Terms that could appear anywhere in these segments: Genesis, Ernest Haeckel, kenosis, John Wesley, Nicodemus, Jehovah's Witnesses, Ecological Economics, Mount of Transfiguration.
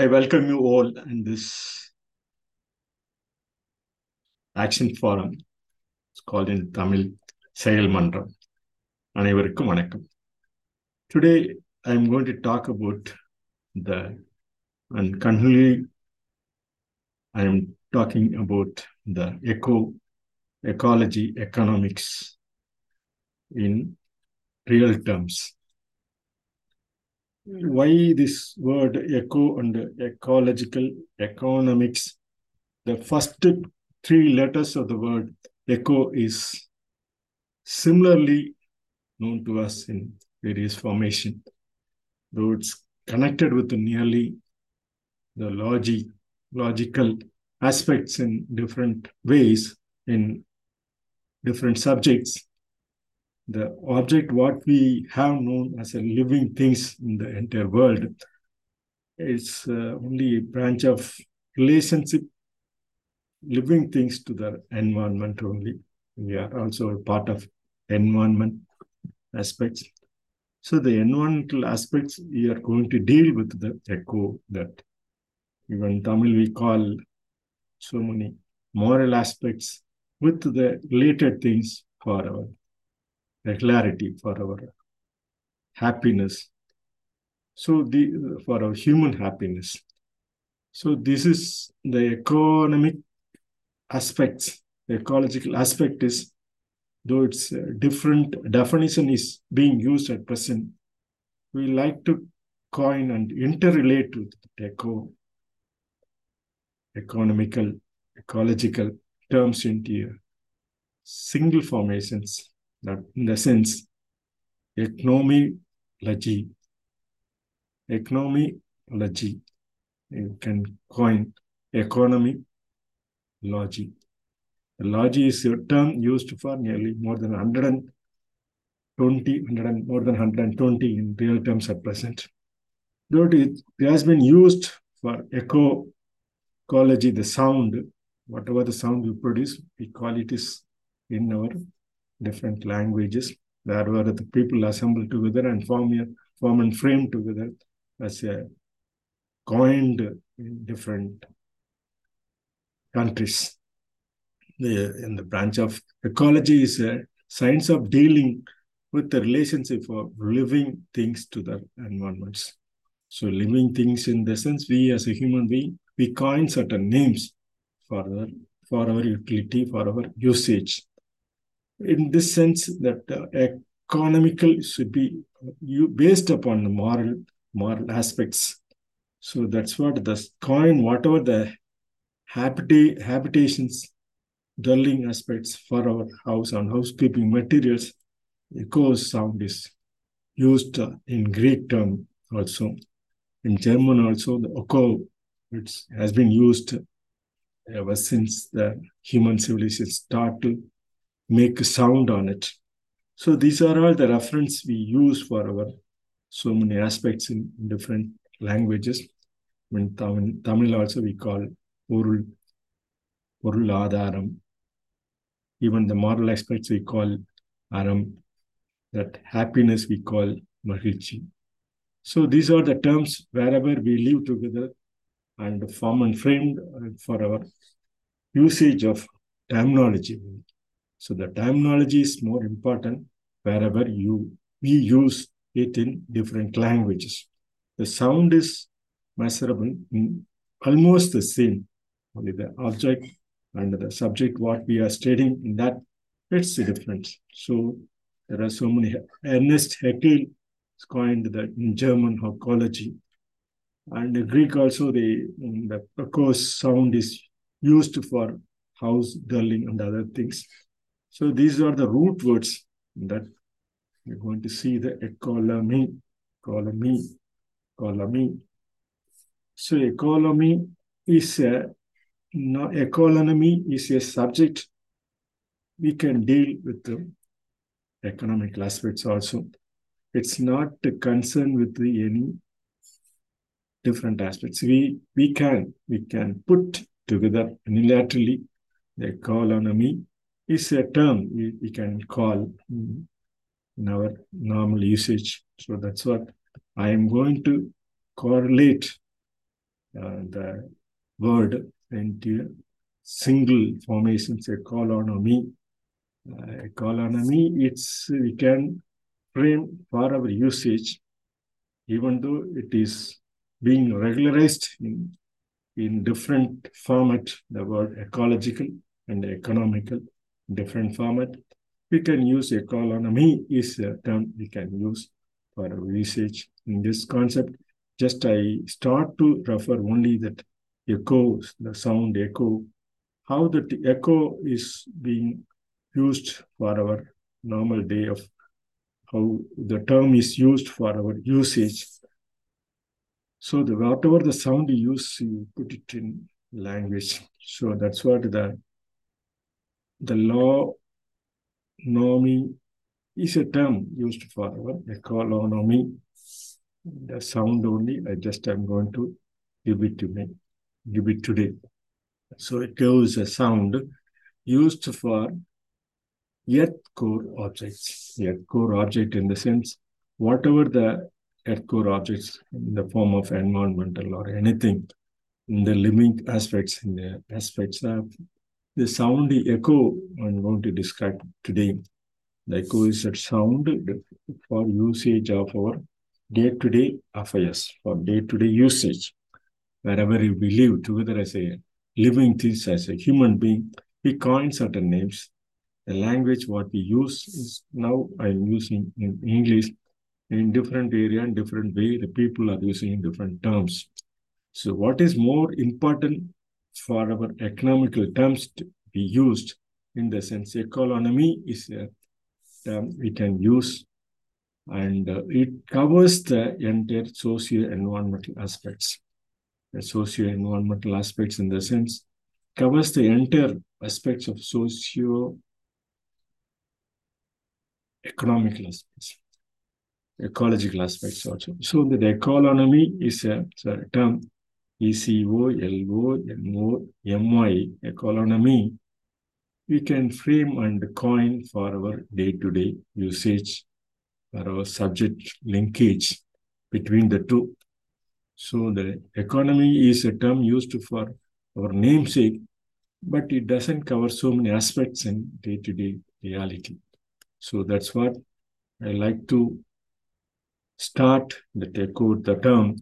I welcome you all in this action forum. It's called in Tamil செயல் மன்றம். அனைவருக்கும் வணக்கம். Today I am going to talk about the ecology economics in real terms. Why this word eco and ecological economics? The first three letters of the word eco is similarly known to us in various formations, though it's connected with nearly the logical aspects in different ways, in different subjects. The object, what we have known as a living things in the entire world, is only a branch of relationship, living things to the environment only. We are also a part of environment aspects. So the environmental aspects, we are going to deal with the eco, that even Tamil we call so many moral aspects with the related things for our regularity, for our happiness, so for our human happiness. So this is the economic aspects. The ecological aspect is, though it's a different definition is being used at present, we like to coin and interrelate with the economical, ecological terms into single formations. That in the sense, economy, you can coin economy, logy. Logy is a term used for nearly more than 120 in real terms at present. Though it has been used for ecology, the sound, whatever the sound we produce, we call it is in our different languages. There were the people assembled together and form and frame together as a coined in different countries. In the branch of ecology is a science of dealing with the relationship of living things to their environments. So living things, in the sense, we as a human being, we coin certain names for our utility, for our usage. In this sense, that economical should be based upon the moral aspects. So that's what the coin, whatever the habitations, dwelling aspects for our house and housekeeping materials, eco sound is used in Greek term also. In German also, the eco, it has been used ever since the human civilization started make a sound on it. So these are all the reference we use for our so many aspects in different languages. In Tamil also we call Porul Aadharam. Even the moral aspects we call Aram. That happiness we call Mahilchi. So these are the terms wherever we live together and form and framed for our usage of terminology. So the terminology is more important wherever we use it in different languages. The sound is measurable in almost the same. Only the object and the subject, what we are stating in that, it's different. So there are so many. Ernest Haeckel coined that in German ecology. And in Greek also, the echoes sound is used for house, dwelling, and other things. So these are the root words that we're going to see, the economy. So economy is a subject. We can deal with the economic aspects also. It's not concerned with any different aspects. We can put together unilaterally. The economy is a term we can call in our normal usage. So that's what I am going to correlate the word into single formations, economy. Economy, we can frame for our usage, even though it is being regularized in different format, the word ecological and economical, different format. We can use economy is a term we can use for our usage in this concept. Just I start to refer only that echo, the sound echo, how that echo is being used for our normal day of how the term is used for our usage. So the whatever the sound you use, you put it in language. So that's what the law nomi is a term used for our economy. The sound only, I'm going to give it today. So it gives a sound used for earth core objects. Earth core object in the sense, whatever the earth core objects in the form of environmental or anything, in the living aspects, in the aspects of the sound, the echo I'm going to describe today. The echo is a sound for usage of our day-to-day affairs, for day-to-day usage. Wherever we live together as a living things, as a human being, we coin certain names. The language what we use is now I'm using in English. In different area and different way, the people are using in different terms. So what is more important for our economical terms to be used in the sense economy is a term we can use and it covers the entire socio-environmental aspects. The socio-environmental aspects in the sense covers the entire aspects of socio-economical aspects, ecological aspects also. So the economy is a term, ECOLOMY, economy, we can frame and coin for our day-to-day usage, for our subject linkage between the two. So the economy is a term used for our namesake, but it doesn't cover so many aspects in day-to-day reality. So that's what I like to start the term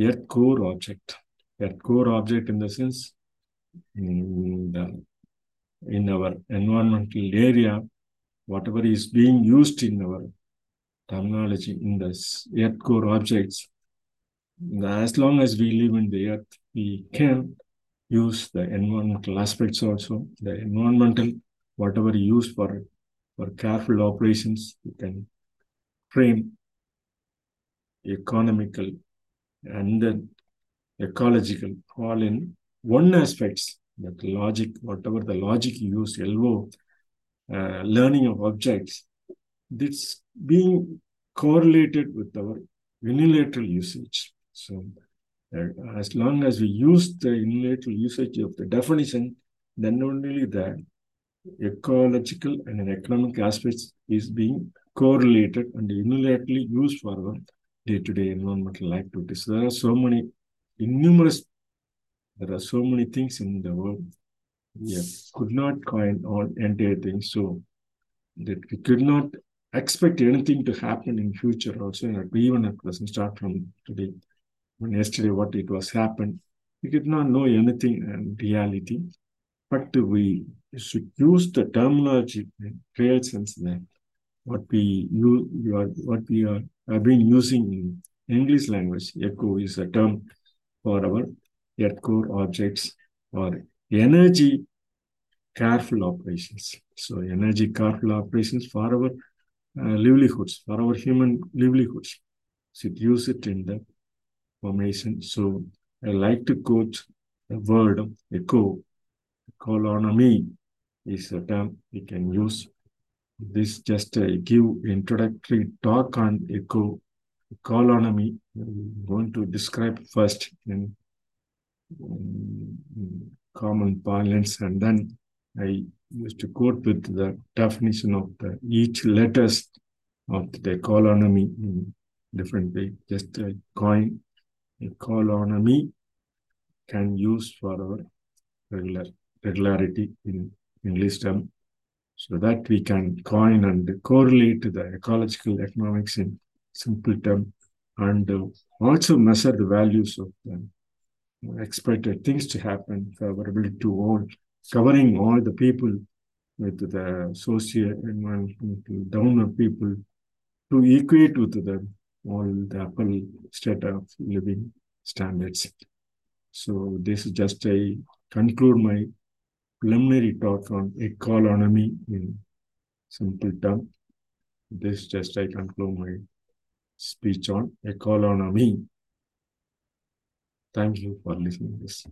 earth core object. Earth core object in the sense in our environmental area, whatever is being used in our terminology in the earth core objects, as long as we live in the earth, we can use the environmental aspects also. The environmental, whatever you use for careful operations, you can frame economical and then ecological all in one aspects. That logic, whatever the logic you use, LO, learning of objects, that's being correlated with our unilateral usage. So as long as we use the unilateral usage of the definition, then only the ecological and an economic aspects is being correlated and unilaterally used for our day-to-day environmental activities. There are so many innumerous, there are so many things in the world. Yeah, could not coin all entire things. So that we could not expect anything to happen in future also, even at present, start from today. When yesterday what it was happened, we could not know anything in reality, but we should use the terminology in real sense then. What we have been using in English language, echo is a term for our earth core objects or energy careful operations. So energy careful operations for our livelihoods, for our human livelihoods. So use it in the formation. So I like to quote the word echo. Economy is a term we can use. This just give introductory talk on economy. I'm going to describe first in common parlance, and then I used to quote with the definition of the each letters of the economy in different way. Just coin Economy can use for our regularity in English term, so that we can coin and correlate the ecological economics in simple term, and also measure the values of the expected things to happen favorable to all, covering all the people with the socio-environmental downer people to equate with them all the upper state of living standards. So this is just a conclude my preliminary talk on economy in simple term. This just I conclude my speech on economy. Thank you for listening to this.